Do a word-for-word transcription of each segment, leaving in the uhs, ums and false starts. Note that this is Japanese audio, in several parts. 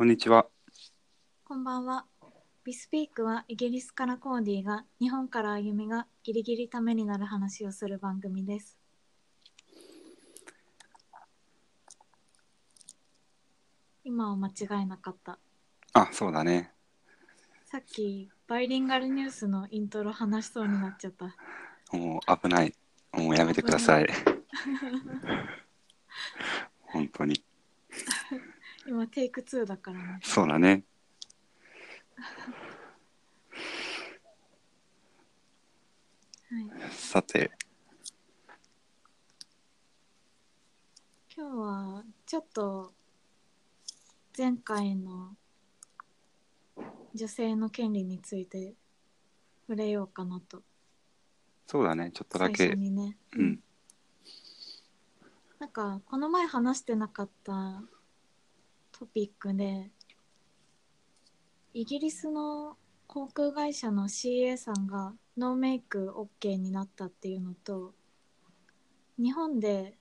こんにちは。こんばんは。We Speak はイギリスからコーディが、日本から歩みがギリギリためになる話をする番組です。今は間違えなかった。あ、そうだね。さっきバイリンガルニュースのイントロ話しそうになっちゃった。もう危ない。もうやめてください。本当に。今テイクツーだからね。そうだね。はい、さて、今日はちょっと前回の女性の権利について触れようかなと。そうだね、ちょっとだけ。最初にね、うん、なんかこの前話してなかったトピックで、イギリスの航空会社の シーエー さんがノーメイク OK になったっていうのと、日本で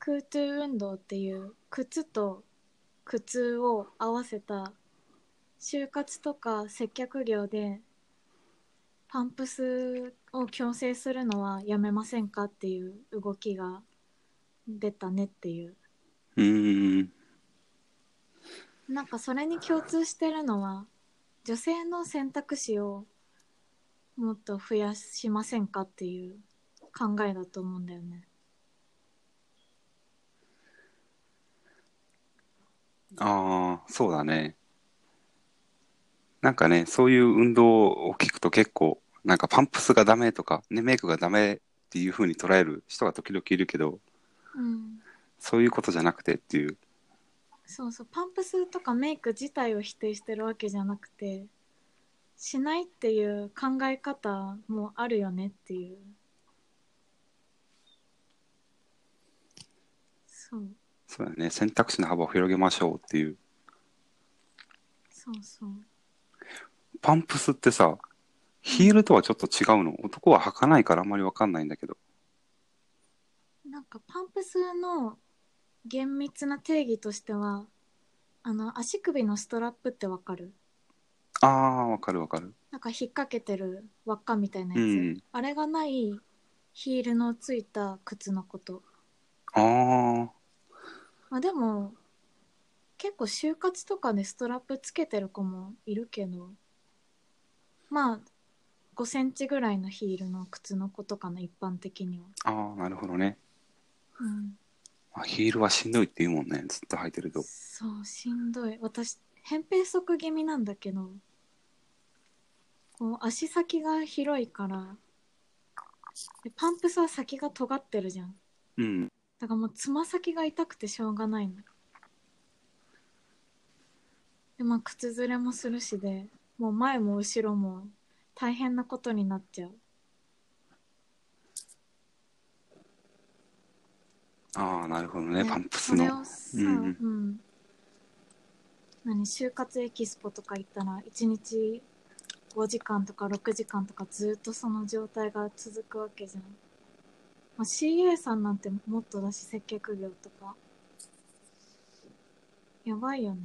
空トゥ運動っていう靴と靴を合わせた就活とか接客業でパンプスを強制するのはやめませんかっていう動きが出たねっていう。うーん、なんかそれに共通してるのは、女性の選択肢をもっと増やしませんかっていう考えだと思うんだよね。ああ、そうだね。なんかね、そういう運動を聞くと結構なんかパンプスがダメとか、ね、メイクがダメっていう風に捉える人が時々いるけど、うん、そういうことじゃなくてっていう。そうそう、パンプスとかメイク自体を否定してるわけじゃなくて、しないっていう考え方もあるよねっていう。そうそうだね、選択肢の幅を広げましょうっていう。そうそう。パンプスってさ、ヒールとはちょっと違うの？男は履かないからあんまり分かんないんだけど。なんかパンプスの厳密な定義としては、あの足首のストラップってわかる？あー、わかるわかる。なんか引っ掛けてる輪っかみたいなやつ、うん、あれがないヒールのついた靴のこと。あー、まあ、でも結構就活とかでストラップつけてる子もいるけど、まあごセンチぐらいのヒールの靴のことかな、一般的には。あー、なるほどね。うん、ヒールはしんどいって言うもんね、ずっと履いてると。そう、しんどい。私扁平足気味なんだけど、こう足先が広いから、でパンプスは先が尖ってるじゃん、うん、だからもうつま先が痛くてしょうがないので、まあ靴ずれもするしで、もう前も後ろも大変なことになっちゃう。ああ、なるほどね、パンプスの。それをさ、うんうん、何、就活エキスポとか行ったらいちにちごじかんとかろくじかんとかずっとその状態が続くわけじゃん。まあ、シーエー さんなんてもっとだし、接客業とかやばいよね。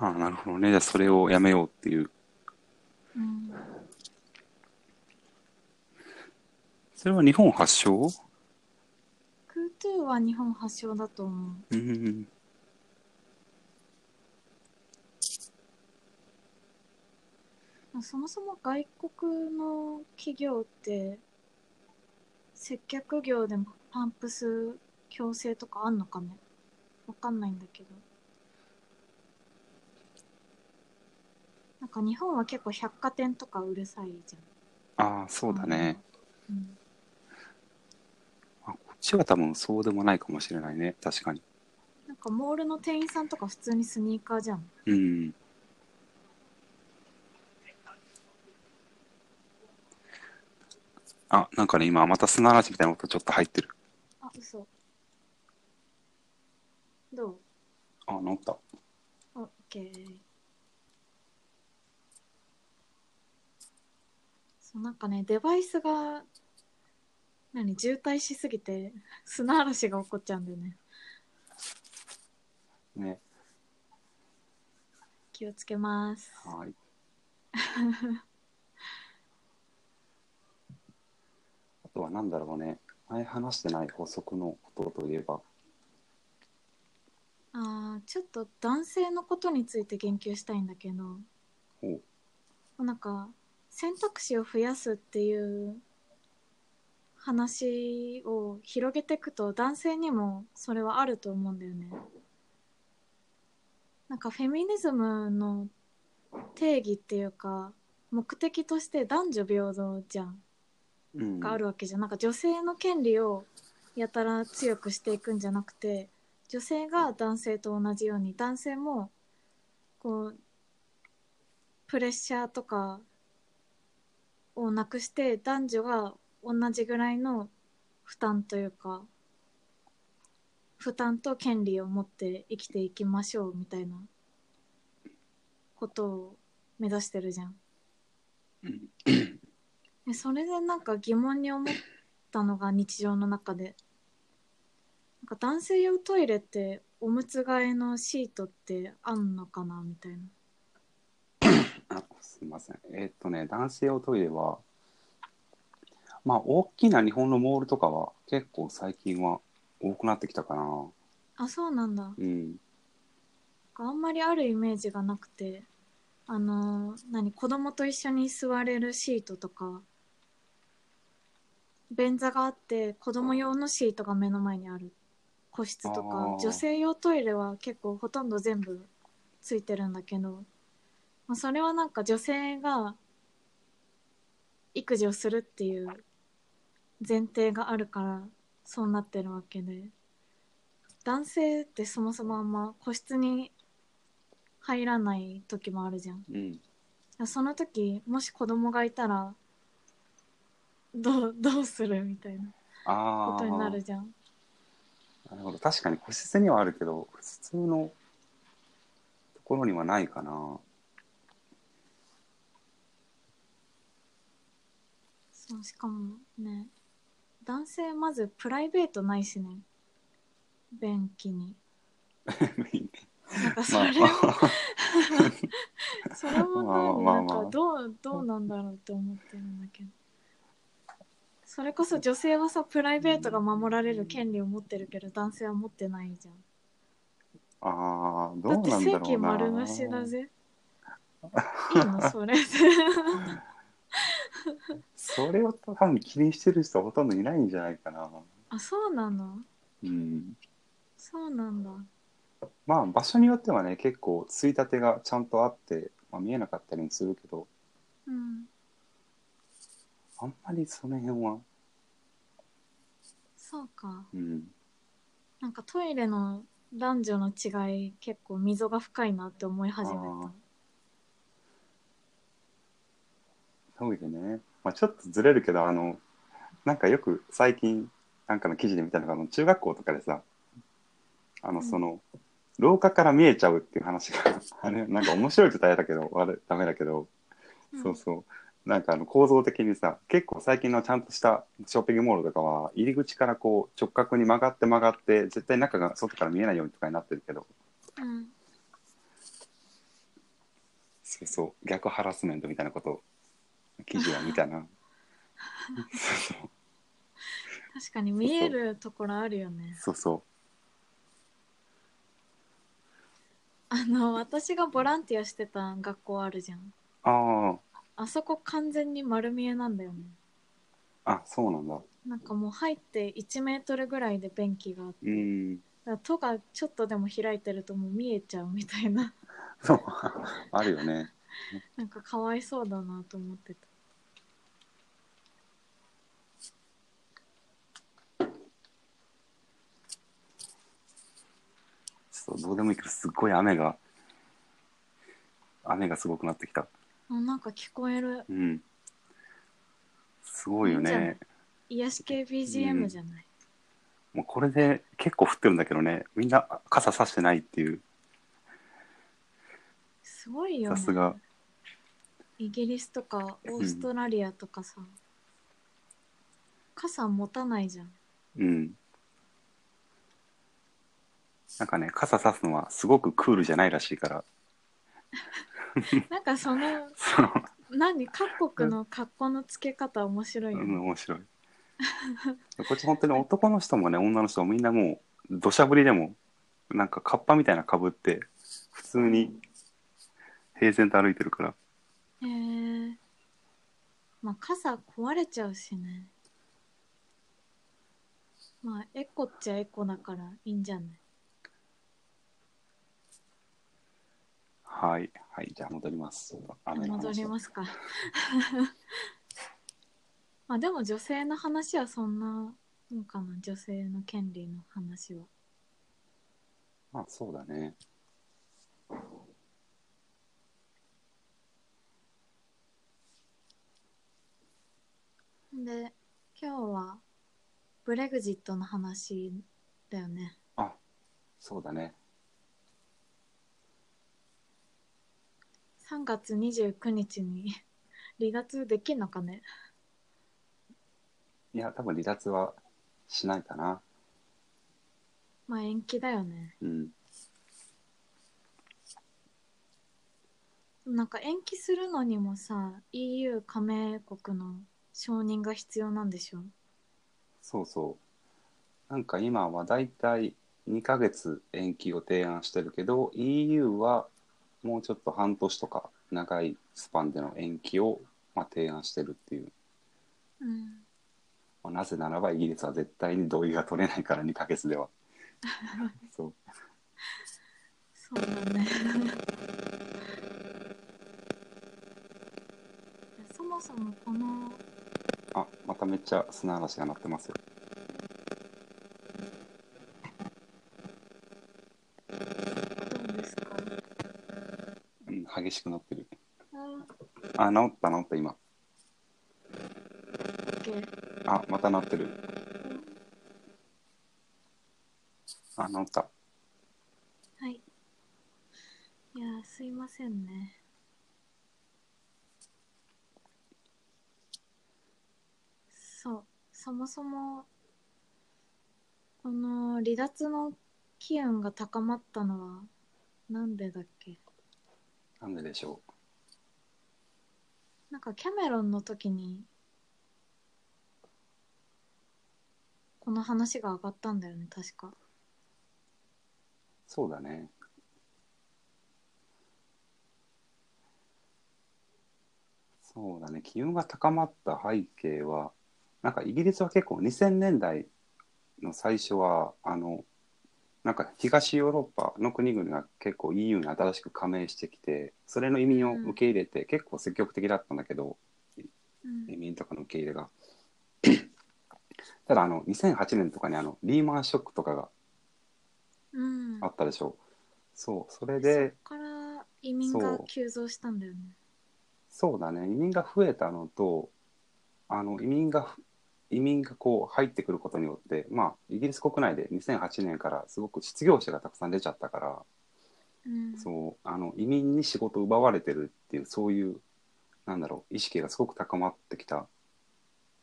ああ、なるほどね。じゃあそれをやめようっていう。うん、それは日本発祥？クートゥーは日本発祥だと思う。うん。そもそも外国の企業って接客業でもパンプス強制とかあんのかね？わかんないんだけど。なんか日本は結構百貨店とかうるさいじゃん。ああ、そうだね。うん、こっちは多分そうでもないかもしれないね。確かに。なんかモールの店員さんとか普通にスニーカーじゃん。うん。あ、なんかね、今また砂嵐みたいな音ちょっと入ってる。あ、嘘。どう？あ、乗った。オッケー。そう、なんかね、デバイスが何渋滞しすぎて砂嵐が起こっちゃうんだよね。ね。気をつけます。はい。あとはなんだろうね。前話してない法則のことといえば。ああ、ちょっと男性のことについて言及したいんだけど。おう。なんか選択肢を増やすっていう。話を広げていくと男性にもそれはあると思うんだよね。なんかフェミニズムの定義っていうか目的として男女平等じゃん、うん、があるわけじゃん。なんか女性の権利をやたら強くしていくんじゃなくて、女性が男性と同じように男性もこうプレッシャーとかをなくして男女が同じぐらいの負担というか負担と権利を持って生きていきましょうみたいなことを目指してるじゃん。それでなんか疑問に思ったのが日常の中で、なんか男性用トイレっておむつ替えのシートってあんのかなみたいな。あ、すいません。えー、っとね男性用トイレはまあ大きな日本のモールとかは結構最近は多くなってきたかな。あ、そうなんだ。うん。あんまりあるイメージがなくて、あの何子供と一緒に座れるシートとか、便座があって子供用のシートが目の前にある個室とか、女性用トイレは結構ほとんど全部ついてるんだけど、まあ、それはなんか女性が育児をするっていう前提があるからそうなってるわけで、男性ってそもそもあんま個室に入らない時もあるじゃん、うん、その時もし子供がいたらどう、どうするみたいなことになるじゃん。なるほど。確かに個室にはあるけど普通のところにはないかな。しかもね、男性まずプライベートないしね、便器に。なんかそれも、まあ、それも、ね、なんかどう、どうなんだろうって思ってるんだけど。それこそ女性はさ、プライベートが守られる権利を持ってるけど、男性は持ってないじゃん。ああ、どうなんだろうな。だって正規丸出しだぜ。いいのそれ。それを多分気にしてる人はほとんどいないんじゃないかな。あ、そうなの。うん。そうなんだ。まあ場所によってはね、結構ついたてがちゃんとあって、まあ、見えなかったりもするけど、うん。あんまりその辺は。そうか。うん。なんかトイレの男女の違い、結構溝が深いなって思い始めた。トイレね、まあ、ちょっとずれるけど、あのなんかよく最近なんかの記事で見たのが、あの中学校とかでさ、あのその、うん、廊下から見えちゃうっていう話があれなんか面白いって言ったら嫌だけどあれダメだけど、うん、そうそう、なんかあの構造的にさ、結構最近のちゃんとしたショッピングモールとかは入り口からこう直角に曲がって曲がって絶対中が外から見えないようにとかになってるけど、うん、そうそう、逆ハラスメントみたいなことを記事は見たな。確かに見えるところあるよね。そうそう。あの私がボランティアしてた学校あるじゃん。ああ。あそこ完全に丸見えなんだよね。あ、そうなんだ。なんかもう入っていちメートルぐらいで便器があって、うん。だから戸がちょっとでも開いてるともう見えちゃうみたいな。そう、あるよね。なんかかわいそうだなと思ってた。そう、どうでもいいけどすっごい雨が雨がすごくなってきた。あ、なんか聞こえる。うん。すごいよね。癒し系 ビージーエム じゃない、うん。もうこれで結構降ってるんだけどね。みんな傘さしてないっていう。すごいよね。さすが。イギリスとかオーストラリアとかさ、うん、傘持たないじゃん。うん。なんかね、傘さすのはすごくクールじゃないらしいから。なんかその、その何各国の格好のつけ方面白いよね。うん、面白い。こっち本当に男の人もね女の人もみんなもう土砂降りでもなんかカッパみたいなかぶって普通に平然と歩いてるから。へえ。まあ傘壊れちゃうしね。まあエコっちゃエコだからいいんじゃない。はいはい、じゃあ戻ります。戻りますか。まあでも女性の話はそんなのかな、女性の権利の話は。まあそうだね。で今日はブレグジットの話だよね。あ、そうだね。さんがつにじゅうくにちに離脱できんのかね。いや、多分離脱はしないかな。まあ延期だよね。うん。なんか延期するのにもさ、イーユー 加盟国の承認が必要なんでしょ。そうそう。なんか今はだいたいにかげつ延期を提案してるけど、イーユー はもうちょっと半年とか長いスパンでの延期をまあ提案してるっていう。うん。なぜならばイギリスは絶対に同意が取れないからにかげつではそうそうだねそもそもこのあ、まためっちゃ砂嵐が鳴ってますよ。どうですか。うん、激しく鳴ってる。あ、あ、治った治った今。あ、また鳴ってる。あ、鳴った。はい。いや、すいませんね。そう、そもそもこの離脱の機運が高まったのはなんでだっけ？なんででしょう。なんかキャメロンの時にこの話が上がったんだよね、確か。そうだね。そうだね、機運が高まった背景は、なんかイギリスは結構にせんねんだいの最初は、あの、なんか東ヨーロッパの国々が結構 イーユー に新しく加盟してきて、それの移民を受け入れて結構積極的だったんだけど、うん、移民とかの受け入れが。ただあのにせんはちねんとかにあのリーマンショックとかがあったでしょう、うん、そうそれでそこから移民が急増したんだよね。そう、そうだね、移民が増えたのとあの移民が移民がこう入ってくることによって、まあ、イギリス国内でにせんはちねんからすごく失業者がたくさん出ちゃったから、うん、そうあの移民に仕事を奪われてるっていうそういうなんだろう意識がすごく高まってきた。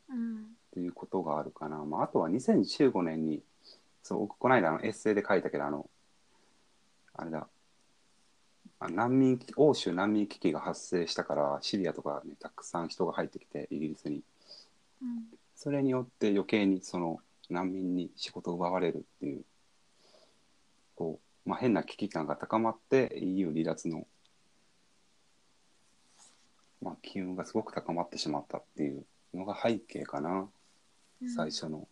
うんっていうことがあるかな、まあ、あとはにせんじゅうごねんにそうこの間のエッセイで書いたけどあのあれだ難民欧州難民危機が発生したからシリアとか、ね、たくさん人が入ってきてイギリスに、うん、それによって余計にその難民に仕事を奪われるっていう、こう、まあ、変な危機感が高まって イーユー 離脱の、まあ、機運がすごく高まってしまったっていうのが背景かな。最初の、うん、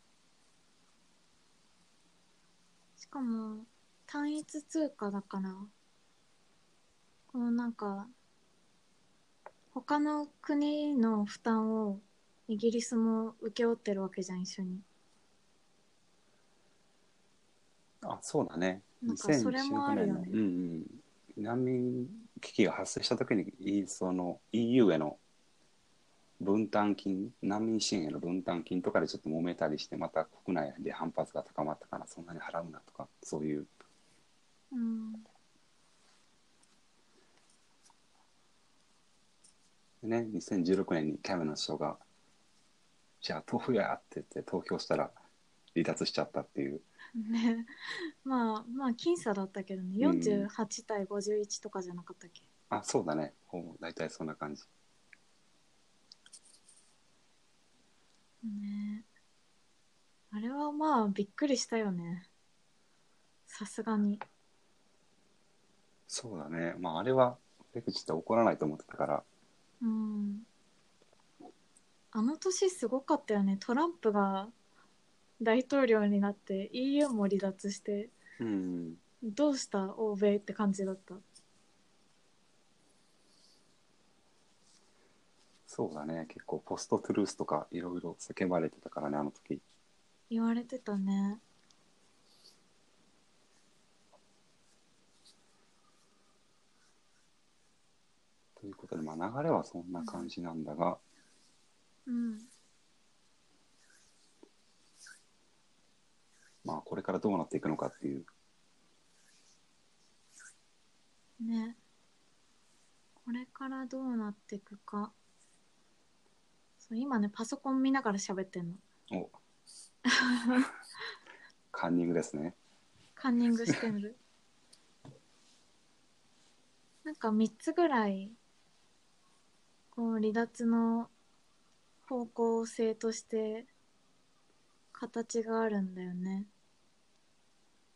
しかも単一通貨だからこのなんか他の国の負担をイギリスも請け負ってるわけじゃん、一緒に。あ、そうだね、なんかそれもあるよね。うんうん、難民危機が発生した時にその イーユー への分担金、難民支援への分担金とかでちょっと揉めたりして、また国内で反発が高まったからそんなに払うなとかそういう、うん、ね、にせんじゅうろくねんにキャメロン首相がじゃあ豆腐やって言って投票したら離脱しちゃったっていう、ね、まあまあ僅差だったけどね、よんじゅうはちたいごじゅういちとかじゃなかったっけ、うん、あそうだね、大体そんな感じね。あれはまあびっくりしたよね、さすがに。そうだね、まああれはペクチって怒らないと思ってたから、うん、あの年すごかったよね。トランプが大統領になって イーユー も離脱して、うん、どうした欧米って感じだった。そうだね、結構ポストトゥルースとかいろいろ叫ばれてたからね、あの時言われてたね。ということで、まあ、流れはそんな感じなんだが、うん、まあこれからどうなっていくのかっていうね。これからどうなっていくか。そう今ねパソコン見ながら喋ってんの。おカンニングですね。カンニングしてるなんかみっつぐらいこう離脱の方向性として形があるんだよね。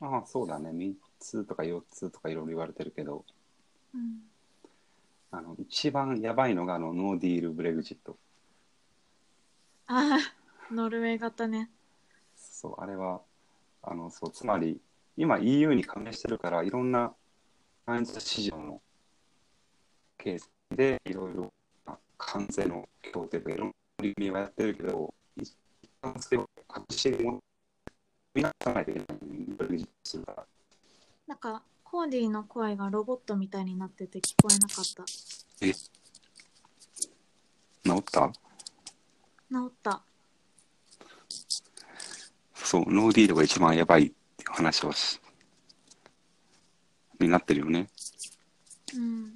ああそうだね、みっつとかよっつとかいろいろ言われてるけど、うん、あの一番やばいのがあのノーディールブレグジット。ああノルウェー型ね。そうあれはあのそうつまり今 イーユー に加盟してるからいろんな関税市場のケースでいろいろ関税の協定とかいろんな取り組みはやってるけど、一貫性を隠しても見なさないといけない。なんかコーディの声がロボットみたいになってて聞こえなかった。え治った治った。そう、ノーディールが一番やばいって話をしになってるよね。うん。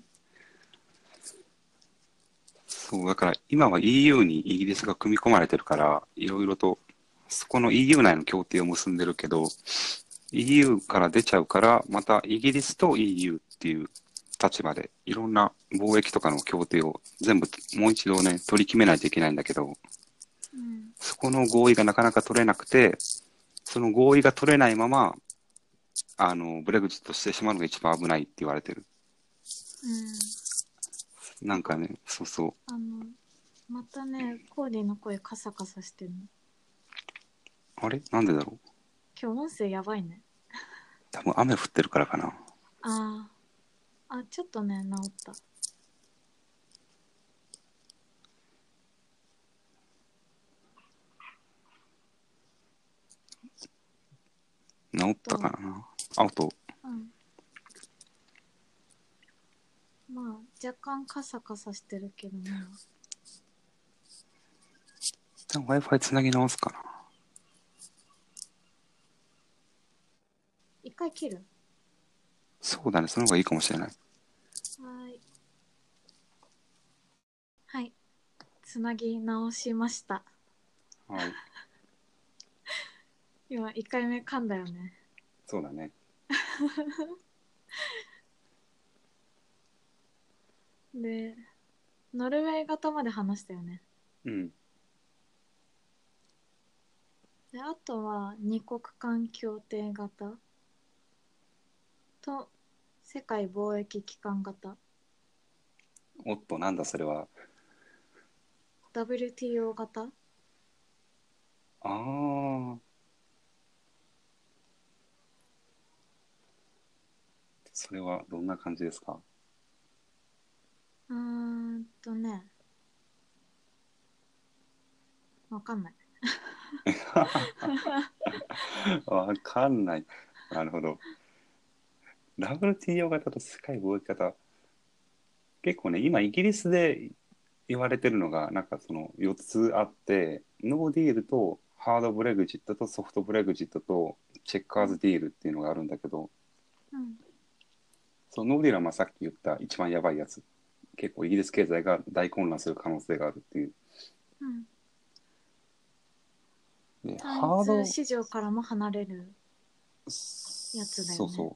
そう、だから今は イーユー にイギリスが組み込まれてるから、いろいろとそこの イーユー 内の協定を結んでるけど、イーユー から出ちゃうから、またイギリスと イーユー っていう立場でいろんな貿易とかの協定を全部もう一度ね取り決めないといけないんだけど、うん、そこの合意がなかなか取れなくて、その合意が取れないままあのブレグジットしてしまうのが一番危ないって言われてる、うん、なんかねそうそうあのまたねコーディの声カサカサしてるのあれなんでだろう。今日音声やばいね多分雨降ってるからかな。ああちょっとね治った。治ったかな。アウト、うん、まあ若干カサカサしてるけどね。一旦 Wi-Fi つなぎ直すかな。一回切る。そうだね、その方がいいかもしれない。はいはいつなぎ直しました。はい今いっかいめ噛んだよね。そうだねでノルウェー型まで話したよね。うんであとは二国間協定型と世界貿易機関型。おっとなんだそれは。 ダブリューティーオー 型。ああそれはどんな感じですか。うーんとねわかんないわかんない。なるほど。ダブリューティーオー 型と世界貿易型結構ね今イギリスで言われてるのがなんかそのよっつあって、ノーディールとハードブレグジットとソフトブレグジットとチェッカーズディールっていうのがあるんだけど、うんそのノーディールはまあさっき言った一番やばいやつ。結構イギリス経済が大混乱する可能性があるっていう、うん、ね、単一市場からも離れるやつだよね。そうそう、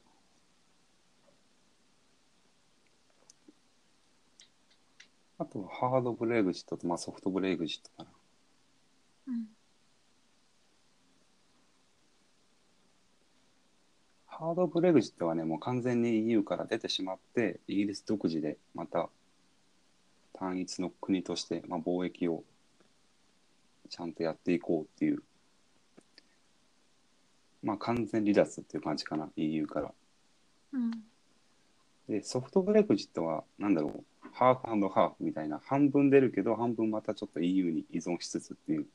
あとハードブレグジットと、まあ、ソフトブレグジットかな。うん、ハードブレグジットはね、もう完全に イーユー から出てしまって、イギリス独自でまた単一の国として、まあ、貿易をちゃんとやっていこうっていう、まあ完全離脱っていう感じかな、 イーユー から、うん、でソフトブレグジットはなんだろう、ハーフ&ハーフみたいな、半分出るけど半分またちょっと イーユー に依存しつつっていう、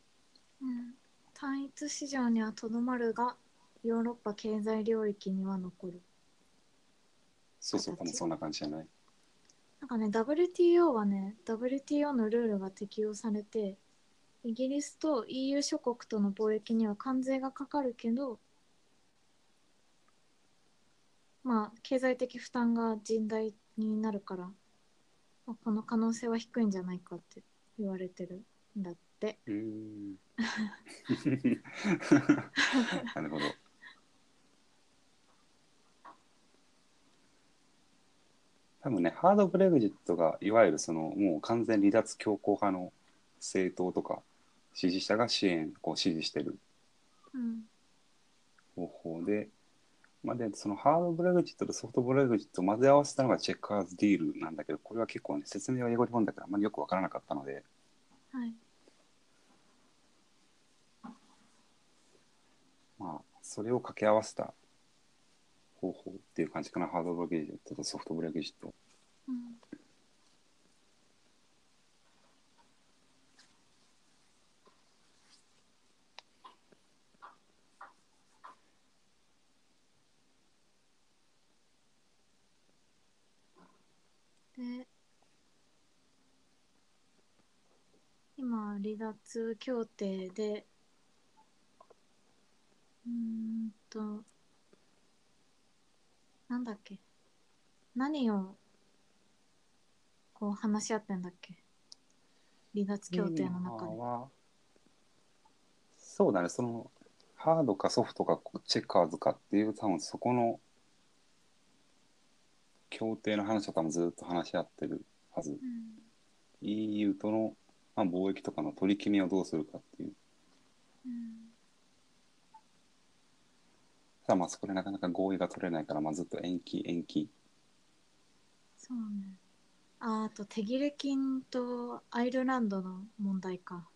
うん、単一市場にはとどまるがヨーロッパ経済領域には残る。そうそう、多分そんな感じじゃない。なんかね、 ダブリューティーオー はね、 ダブリューティーオー のルールが適用されて、イギリスと イーユー 諸国との貿易には関税がかかるけど、まあ経済的負担が甚大になるから、まあ、この可能性は低いんじゃないかって言われてるんだって。うーんなるほど。多分ね、ハードブレグジットがいわゆるそのもう完全離脱強硬派の政党とか支持者が支援こう支持してる方法で、うん、まあ、でそのハードブレグジットとソフトブレグジットを混ぜ合わせたのがチェッカーズディールなんだけど、これは結構ね、説明は英語で本だからあんまりよく分からなかったので、はい、まあそれを掛け合わせた方法っていう感じかな、ハードブレグジットとソフトブレグジット、うん、で今離脱協定でうーんとなんだっけ、何をこう話し合ってんだっけ、離脱協定の中で。そうだね、そのハードかソフトかチェッカーズかっていう多分そこの協定の話とかもずっと話し合ってるはず、うん、イーユー との、まあ、貿易とかの取り決めをどうするかっていう、うん、ただまあそこでなかなか合意が取れないから、まあ、ずっと延期延期。そうね。 あ, あと手切れ金とアイルランドの問題か。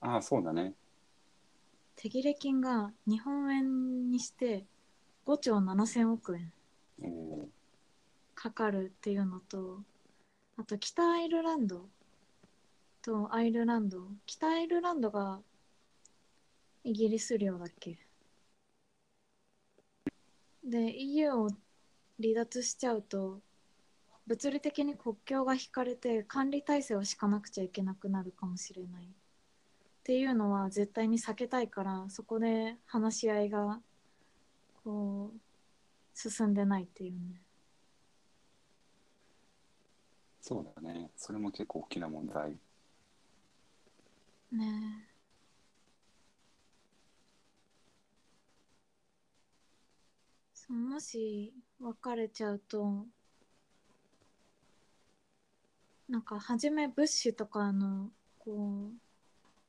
ああ、そうだね。手切れ金が日本円にしてごちょうななせんおくえんかかるっていうのと、あと北アイルランドとアイルランド、北アイルランドがイギリス領だっけで イーユー を離脱しちゃうと物理的に国境が引かれて管理体制を敷かなくちゃいけなくなるかもしれないっていうのは絶対に避けたいから、そこで話し合いがこう進んでないっていうね。そうだね、それも結構大きな問題ねえ。そもし別れちゃうと、なんか初め物資とかのこう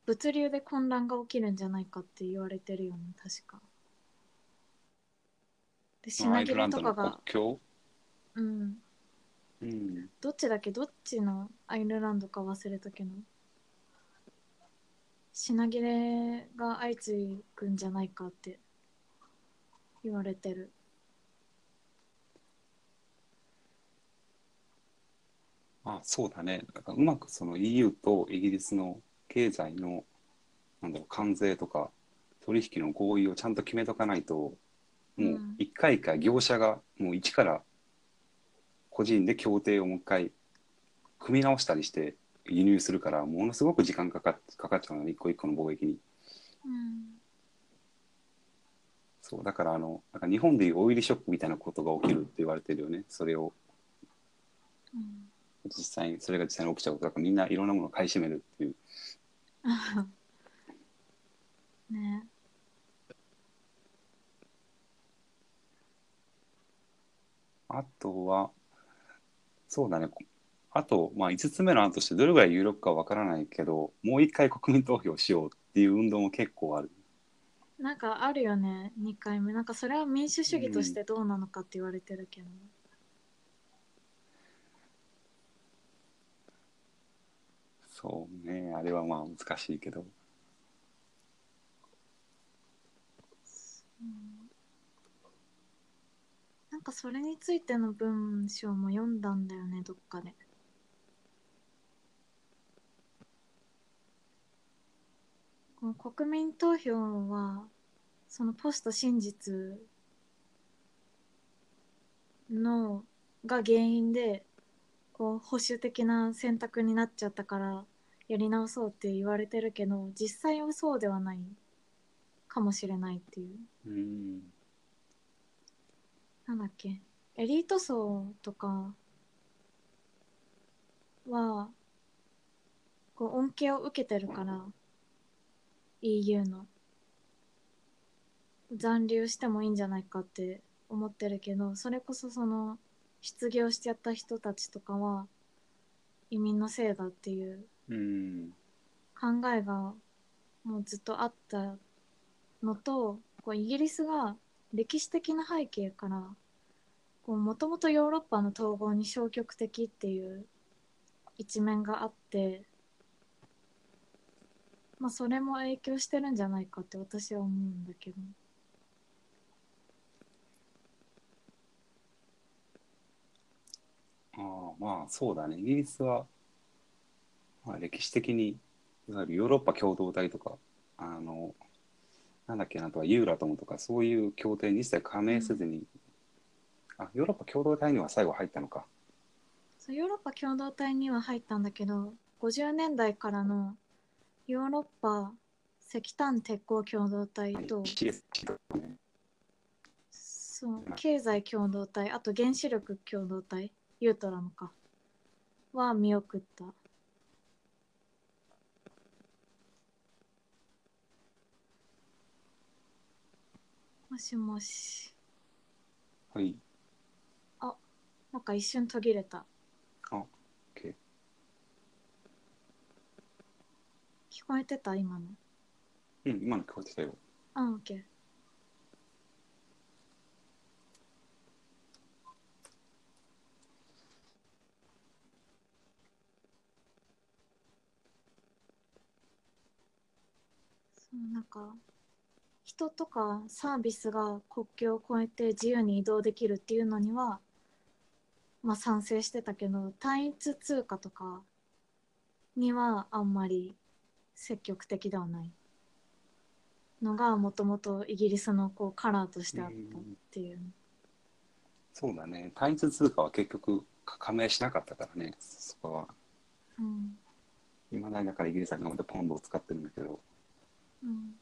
物流で混乱が起きるんじゃないかって言われてるよね、確か。で品切れとかが、国境、うん、うん、どっちだっけ、どっちのアイルランドか忘れたけど、品切れが相次ぐんじゃないかって言われてる。あ、そうだね。だからうまくその イーユー とイギリスの経済のなんだろう、関税とか取引の合意をちゃんと決めとかないと。もう一回一回業者がもう一から個人で協定をもう一回組み直したりして輸入するから、ものすごく時間かかっ、かかっちゃうの、一個一個の貿易に、うん、そうだから、あのなんか日本でいうオイルショックみたいなことが起きるって言われてるよね、それを、うん、実際にそれが実際に起きちゃうことだから、みんないろんなものを買い占めるっていうね。あとはそうだね、あと、まあ、いつつめの案としてどれぐらい有力かわからないけど、もう一回国民投票しようっていう運動も結構ある。なんかあるよね、にかいめ。なんかそれは民主主義としてどうなのかって言われてるけど、うん、そうね、あれはまあ難しいけど、うん、なんかそれについての文章も読んだんだよね、どっかで。国民投票はそのポスト真実のが原因でこう保守的な選択になっちゃったからやり直そうって言われてるけど、実際はそうではないかもしれないっていう。うーん、なんだっけ、エリート層とかはこう恩恵を受けてるから、イーユー の残留してもいいんじゃないかって思ってるけど、それこそその失業しちゃった人たちとかは移民のせいだっていう考えがもうずっとあったのと、こうイギリスが歴史的な背景からもともとヨーロッパの統合に消極的っていう一面があって、まあ、それも影響してるんじゃないかって私は思うんだけど。ああ、まあそうだね。イギリスは、まあ、歴史的にいわゆるヨーロッパ共同体とか、あのなんだっけな、とはユーラトムとかそういう協定に一切加盟せずに、うん、あ、ヨーロッパ共同体には最後入ったのか。そう、ヨーロッパ共同体には入ったんだけど、ごじゅうねんだいからのヨーロッパ石炭鉄鋼共同体と、そう経済共同体、あと原子力共同体、ユートラムかは見送った。もしもし、はい、あ、なんか一瞬途切れた。あ、聞こえてた今の？うん、今の聞こえてたよ。あ、オッケー。そう、なんか人とかサービスが国境を越えて自由に移動できるっていうのには、まあ、賛成してたけど、単一通貨とかにはあんまり積極的ではないのがもともとイギリスのこうカラーとしてあったっていう。そうだね、単一通貨は結局加盟しなかったからね、そこは。うん、今ない中でイギリスはまたポンドを使ってるんだけど、うん、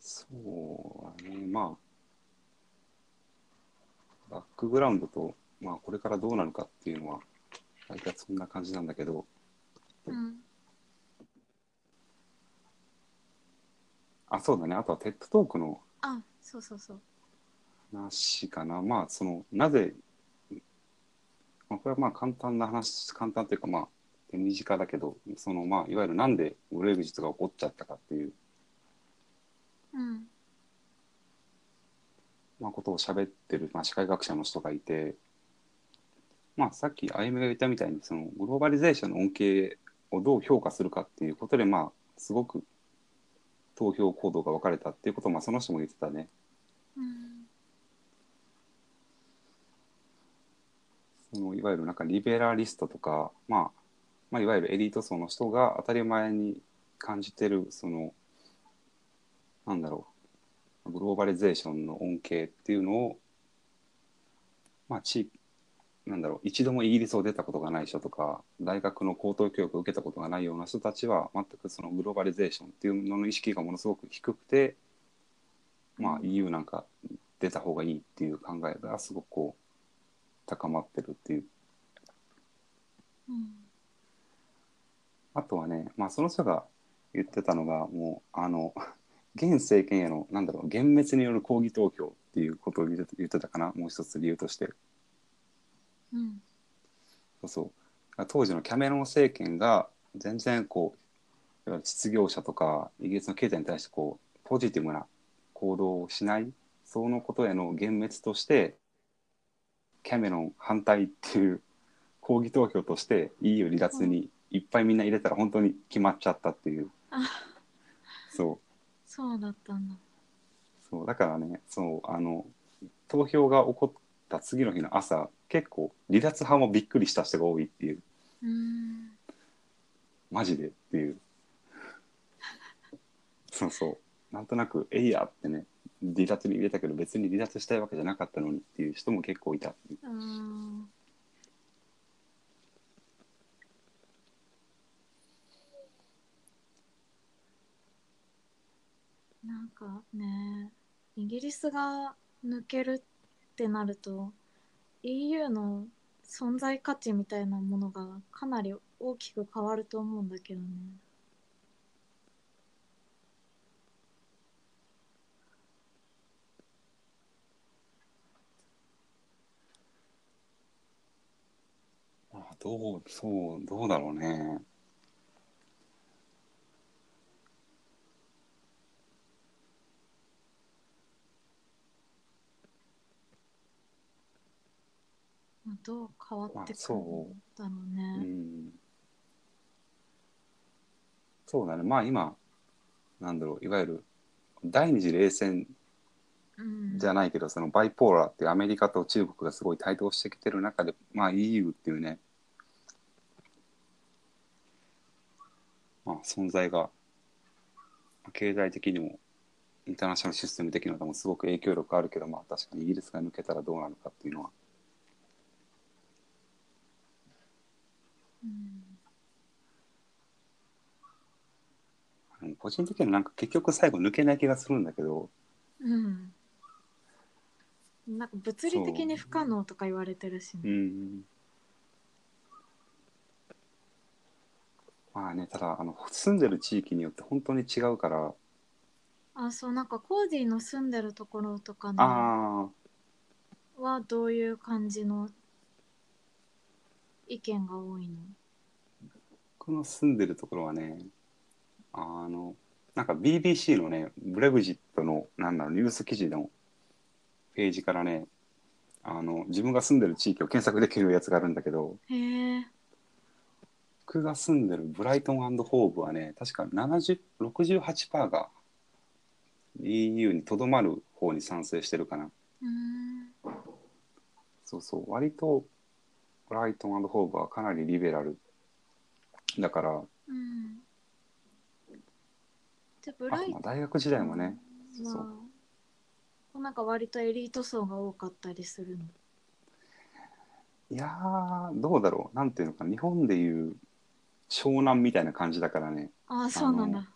そうだね、まあバックグラウンドと、まあ、これからどうなるかっていうのは大体そんな感じなんだけど、うん、あ、そうだね、あとはテッドトークの話かな。あ、そうそうそう、まあそのなぜ、まあ、これはまあ簡単な話、簡単というかまあ手短だけど、そのまあいわゆるなんでブレグジットが起こっちゃったかっていう、うんまあ、ことを喋ってる、まあ、社会学者の人がいて、まあ、さっきあゆみが言ったみたいにそのグローバリゼーションの恩恵をどう評価するかっていうことで、まあ、すごく投票行動が分かれたっていうことを、まあ、その人も言ってたね、うん、そのいわゆるなんかリベラリストとか、まあまあ、いわゆるエリート層の人が当たり前に感じてるそのなんだろうグローバリゼーションの恩恵っていうのを、まあ、地なんだろう一度もイギリスを出たことがない人とか大学の高等教育を受けたことがないような人たちは全くそのグローバリゼーションっていうのの意識がものすごく低くて、まあ、イーユー なんか出た方がいいっていう考えがすごくこう高まってるっていう、うん、あとはね、まあ、その人が言ってたのがもうあの現政権へのなんだろう幻滅による抗議投票っていうことを言って、言ってたかな、もう一つ理由として、うん、そうそう、当時のキャメロン政権が全然こういわゆる失業者とかイギリスの経済に対してこうポジティブな行動をしない、そのことへの幻滅としてキャメロン反対っていう抗議投票として イーユー 離脱にいっぱいみんな入れたら本当に決まっちゃったっていう。あ、そうそうだったんだ。そうだからね、そうあの投票が起こった次の日の朝、結構離脱派もびっくりした人が多いっていう、うーんマジでっていうそうそう、なんとなくえいやってね離脱に入れたけど別に離脱したいわけじゃなかったのにっていう人も結構いたっていう。うん、なんかね、イギリスが抜けるってなると イーユー の存在価値みたいなものがかなり大きく変わると思うんだけどね。どう、そう、どうだろうね。どう変わってくるんだろうね。まあ、そう、うん、そうだね。まあ今なんだろう、いわゆる第二次冷戦じゃないけど、うん、そのバイポーラーっていうアメリカと中国がすごい対等してきてる中で、まあ イーユー っていうね、まあ、存在が経済的にもインターナショナルシステム的にもすごく影響力あるけど、まあ確かにイギリスが抜けたらどうなるかっていうのは、うん、個人的にはなんか結局最後抜けない気がするんだけど、うん、なんか物理的に不可能とか言われてるしね。うん、まあね、ただあの住んでる地域によって本当に違うから。あ、そう、なんかコーディの住んでるところとかのはどういう感じの意見が多いの？僕の住んでるところはね、あのなんか ビービーシー のねブレグジットのなんだろうニュース記事のページからね、あの自分が住んでる地域を検索できるやつがあるんだけど、へー、僕が住んでるブライトン&ホーブはね、確かななじゅう、ろくじゅうはちパーセント が イーユー にとどまる方に賛成してるかな。うーん、そうそう、割とブライトン&ホーブはかなりリベラルだから、うん、じゃブライトン、大学時代もね、まあ、そうそうなんか割とエリート層が多かったりするの？いやー、どうだろう、なんていうのかな、日本でいう湘南みたいな感じだからね。ああ、そうなんだ。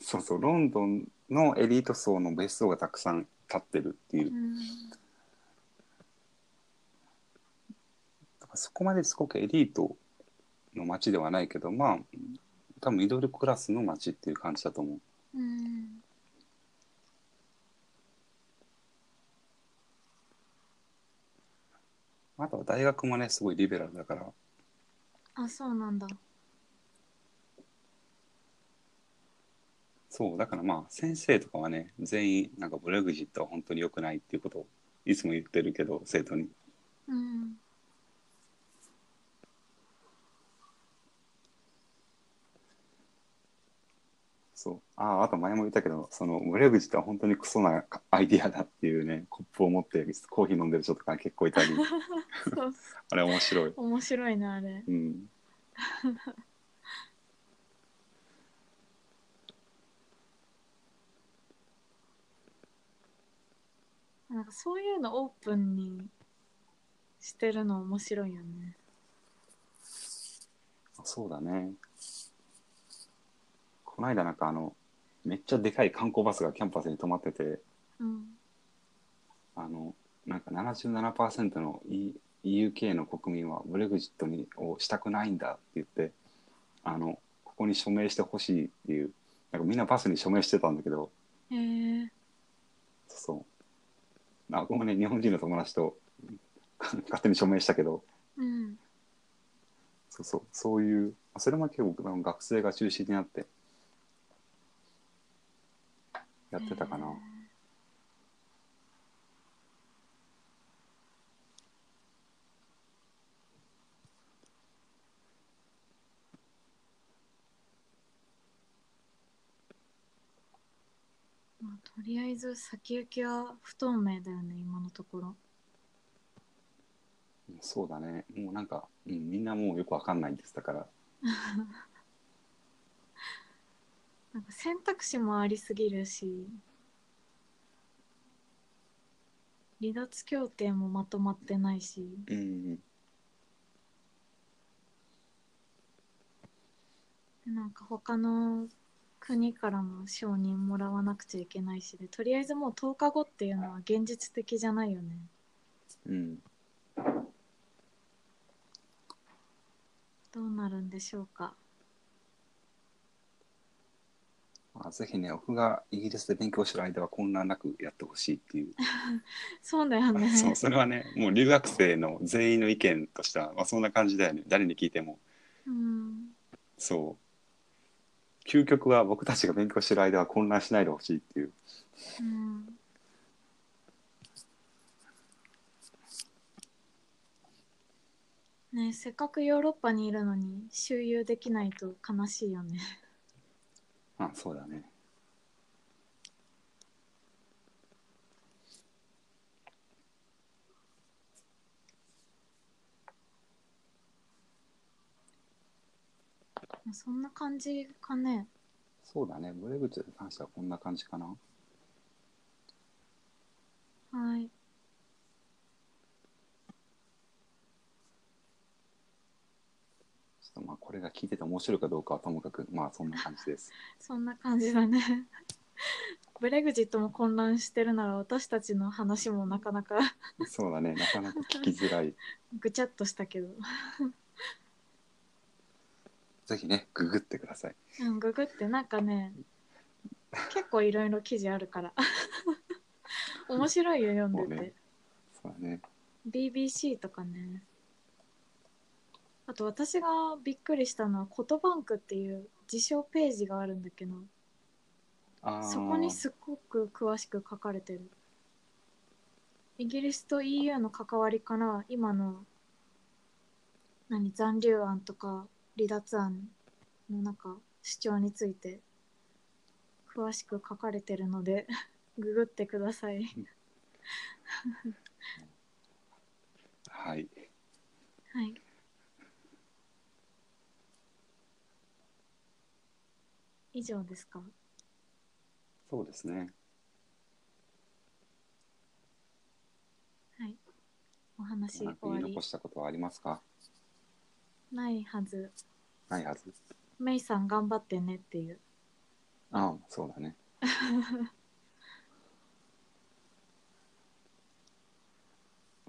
そうそう、ロンドンのエリート層の別荘がたくさん建ってるっていう、うん、そこまですごくエリートの街ではないけど、まあ多分ミドルクラスの街っていう感じだと思う。うん、あとは大学もねすごいリベラルだから。あ、そうなんだ。そうだから、まあ先生とかはね全員なんかブレグジットは本当に良くないっていうことをいつも言ってるけど、生徒に。うん、そう、あ、あと前も言ったけど、そのブレグジットは本当にクソなアイディアだっていうねコップを持ってコーヒー飲んでる人とか結構いたりそうあれ面白い、面白いなあれ、うんなんかそういうのオープンにしてるの面白いよね。そうだね、この間なんかあのめっちゃでかい観光バスがキャンパスに止まってて、うん、あのなんか ななじゅうななパーセント の イーユーイーユーケー の国民はブレグジットにをしたくないんだって言ってあのここに署名してほしいっていうなんかみんなパスに署名してたんだけど、へー、そうあ僕もね日本人の友達と勝手に署名したけど、うん、そうそうそういうそれも結構学生が中心になってやってたかな。まあ、とりあえず先行きは不透明だよね今のところ。そうだね、もうなんか、うん、みんなもうよくわかんないんですだからなんか選択肢もありすぎるし離脱協定もまとまってないし、うん、でなんか他の国からも承認もらわなくちゃいけないしでとりあえずもうとおかごっていうのは現実的じゃないよね。うんどうなるんでしょうか。まあ、ぜひね僕がイギリスで勉強してる間は混乱なくやってほしいっていうそうだよね。そうそれはねもう留学生の全員の意見としては、まあ、そんな感じだよね誰に聞いても、うん、そう究極は僕たちが勉強してる間は混乱しないでほしいっていう、うんね、せっかくヨーロッパにいるのに周遊できないと悲しいよね。あ、そうだね。そんな感じかね。そうだね。ブレグジットに関してはこんな感じかな。はい。まあ、これが聞いてて面白いかどうかはともかく、まあ、そんな感じですそんな感じだねブレグジットも混乱してるなら私たちの話もなかなかそうだねなかなか聞きづらいぐちゃっとしたけどぜひねググってください、うん、ググってなんかね結構いろいろ記事あるから面白いよ読んでて、ねそうだね、ビービーシー とかねあと私がびっくりしたのはコトバンクっていう自称ページがあるんだけどあそこにすっごく詳しく書かれてる。イギリスと イーユー の関わりから今の何残留案とか離脱案のなんか主張について詳しく書かれてるのでググってくださいはいはい以上ですか。そうですね。はい。お話終わり。何か言い残したことはありますか。ないはず。ないはず。メイさん頑張ってねっていう。ああ、そうだね。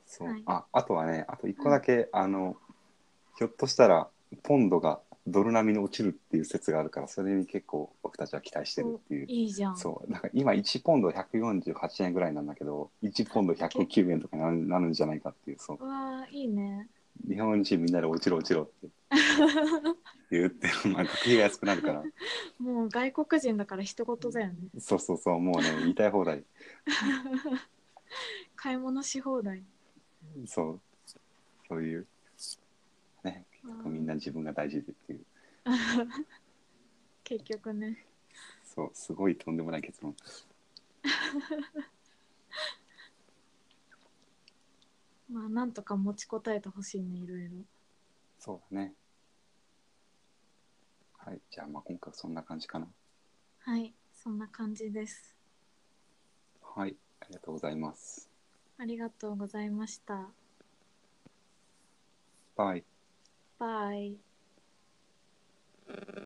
そう、はい、あ、あとはね、あと一個だけ、うん、あのひょっとしたらポンドがドル並みに落ちるっていう説があるからそれに結構僕たちは期待してるっていう。いいじゃん。そうなんか今いちポンドひゃくよんじゅうはちえんぐらいなんだけどいちポンドひゃくきゅうえんとかになるんじゃないかっていう。そう。うわーいいね。日本人みんなで落ちろ落ちろって言ってまあ学費が安くなるからもう外国人だから一言だよね。そうそうそうもうね言いたい放題買い物し放題そうそういうねみんな自分が大事でっていう結局ねそうすごいとんでもない結論まあなんとか持ちこたえてほしいねいろいろ。そうだねはいじゃあまあ今回はそんな感じかな。はいそんな感じです。はいありがとうございます。ありがとうございました。バイバイ。